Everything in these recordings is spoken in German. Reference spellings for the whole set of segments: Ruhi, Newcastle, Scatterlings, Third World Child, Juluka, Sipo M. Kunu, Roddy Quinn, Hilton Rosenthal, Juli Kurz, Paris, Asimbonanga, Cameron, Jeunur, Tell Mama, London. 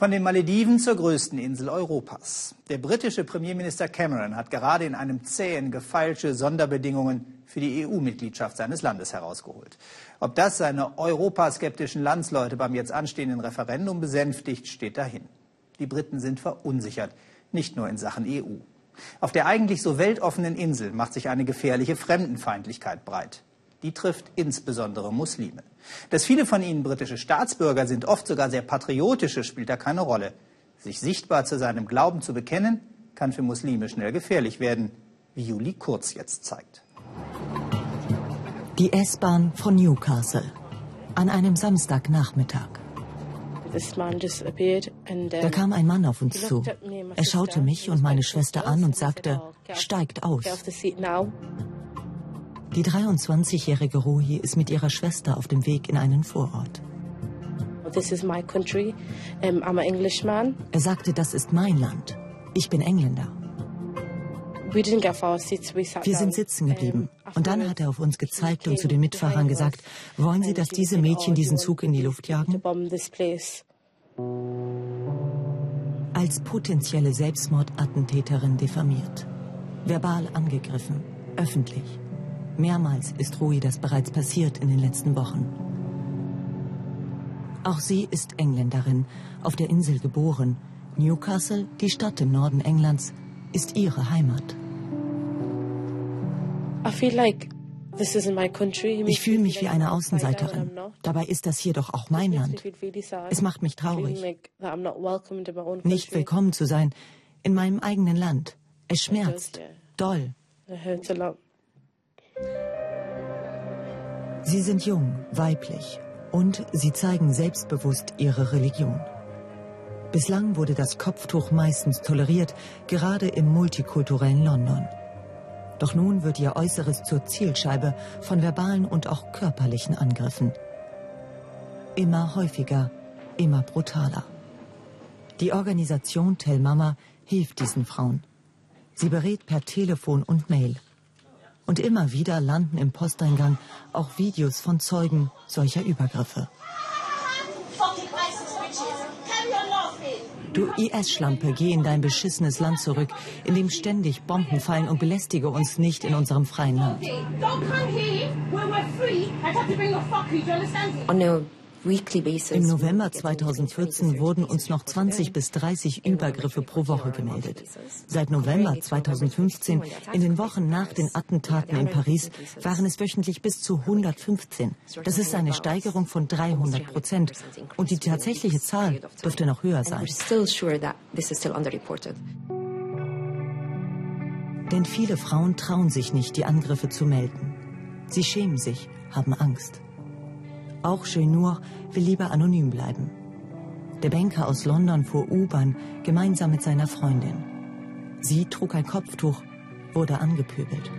Von den Malediven zur größten Insel Europas. Der britische Premierminister Cameron hat gerade in einem zähen Gefeilsche Sonderbedingungen für die EU-Mitgliedschaft seines Landes herausgeholt. Ob das seine europaskeptischen Landsleute beim jetzt anstehenden Referendum besänftigt, steht dahin. Die Briten sind verunsichert, nicht nur in Sachen EU. Auf der eigentlich so weltoffenen Insel macht sich eine gefährliche Fremdenfeindlichkeit breit. Die trifft insbesondere Muslime. Dass viele von ihnen britische Staatsbürger sind, oft sogar sehr patriotische, spielt da keine Rolle. Sich sichtbar zu seinem Glauben zu bekennen, kann für Muslime schnell gefährlich werden, wie Juli Kurz jetzt zeigt. Die S-Bahn von Newcastle. An einem Samstagnachmittag. Da kam ein Mann auf uns zu. Er schaute mich und meine Schwester an und sagte, steigt aus. Die 23-jährige Ruhi ist mit ihrer Schwester auf dem Weg in einen Vorort. Er sagte, das ist mein Land. Ich bin Engländer. Wir sind sitzen geblieben. Und dann hat er auf uns gezeigt und zu den Mitfahrern gesagt, wollen Sie, dass diese Mädchen diesen Zug in die Luft jagen? Als potenzielle Selbstmordattentäterin diffamiert. Verbal angegriffen. Öffentlich. Mehrmals ist Ruhi das bereits passiert in den letzten Wochen. Auch sie ist Engländerin, auf der Insel geboren. Newcastle, die Stadt im Norden Englands, ist ihre Heimat. Ich fühle mich wie eine Außenseiterin. Dabei ist das hier doch auch mein Land. Es macht mich traurig, nicht willkommen zu sein in meinem eigenen Land. Es schmerzt, doll. Sie sind jung, weiblich und sie zeigen selbstbewusst ihre Religion. Bislang wurde das Kopftuch meistens toleriert, gerade im multikulturellen London. Doch nun wird ihr Äußeres zur Zielscheibe von verbalen und auch körperlichen Angriffen. Immer häufiger, immer brutaler. Die Organisation Tell Mama hilft diesen Frauen. Sie berät per Telefon und Mail. Und immer wieder landen im Posteingang auch Videos von Zeugen solcher Übergriffe. Du IS-Schlampe, geh in dein beschissenes Land zurück, in dem ständig Bomben fallen und belästige uns nicht in unserem freien Land. Im November 2014 wurden uns noch 20 bis 30 Übergriffe pro Woche gemeldet. Seit November 2015, in den Wochen nach den Attentaten in Paris, waren es wöchentlich bis zu 115. Das ist eine Steigerung von 300%. Und die tatsächliche Zahl dürfte noch höher sein. Denn viele Frauen trauen sich nicht, die Angriffe zu melden. Sie schämen sich, haben Angst. Auch Jeunur will lieber anonym bleiben. Der Banker aus London fuhr U-Bahn gemeinsam mit seiner Freundin. Sie trug ein Kopftuch, wurde angepöbelt.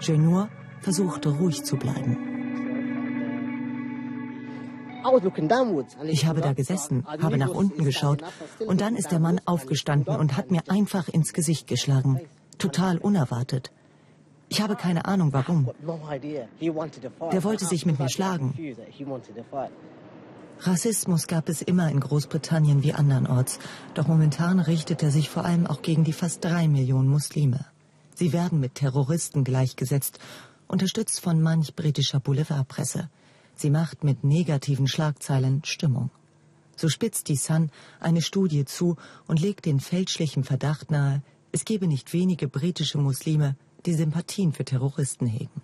Jeunur versuchte ruhig zu bleiben. Ich habe da gesessen, habe nach unten geschaut und dann ist der Mann aufgestanden und hat mir einfach ins Gesicht geschlagen. Total unerwartet. Ich habe keine Ahnung, warum. Der wollte sich mit mir schlagen. Rassismus gab es immer in Großbritannien wie andernorts. Doch momentan richtet er sich vor allem auch gegen die fast 3 Millionen Muslime. Sie werden mit Terroristen gleichgesetzt, unterstützt von manch britischer Boulevardpresse. Sie macht mit negativen Schlagzeilen Stimmung. So spitzt die Sun eine Studie zu und legt den fälschlichen Verdacht nahe, es gebe nicht wenige britische Muslime, die Sympathien für Terroristen hegen.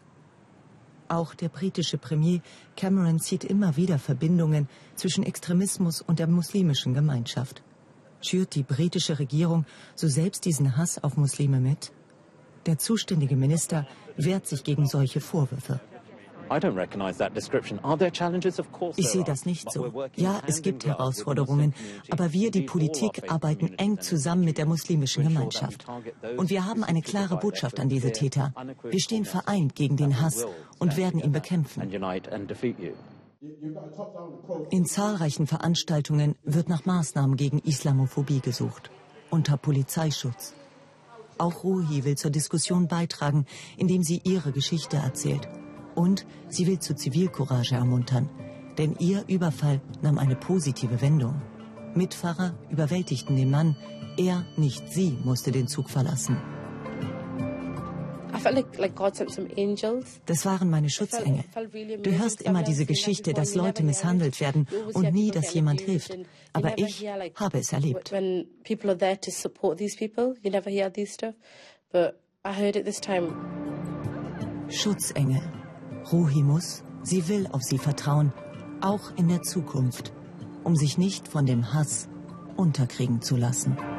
Auch der britische Premier Cameron zieht immer wieder Verbindungen zwischen Extremismus und der muslimischen Gemeinschaft. Schürt die britische Regierung so selbst diesen Hass auf Muslime mit? Der zuständige Minister wehrt sich gegen solche Vorwürfe. Ich sehe das nicht so. Ja, es gibt Herausforderungen, aber wir, die Politik, arbeiten eng zusammen mit der muslimischen Gemeinschaft. Und wir haben eine klare Botschaft an diese Täter. Wir stehen vereint gegen den Hass und werden ihn bekämpfen. In zahlreichen Veranstaltungen wird nach Maßnahmen gegen Islamophobie gesucht, unter Polizeischutz. Auch Ruhi will zur Diskussion beitragen, indem sie ihre Geschichte erzählt. Und sie will zu Zivilcourage ermuntern, denn ihr Überfall nahm eine positive Wendung. Mitfahrer überwältigten den Mann. Er, nicht sie, musste den Zug verlassen. Das waren meine Schutzengel. Du hörst immer diese Geschichte, dass Leute misshandelt werden und nie, dass jemand hilft. Aber ich habe es erlebt. Schutzengel. Ruhi muss, sie will auf sie vertrauen, auch in der Zukunft, um sich nicht von dem Hass unterkriegen zu lassen.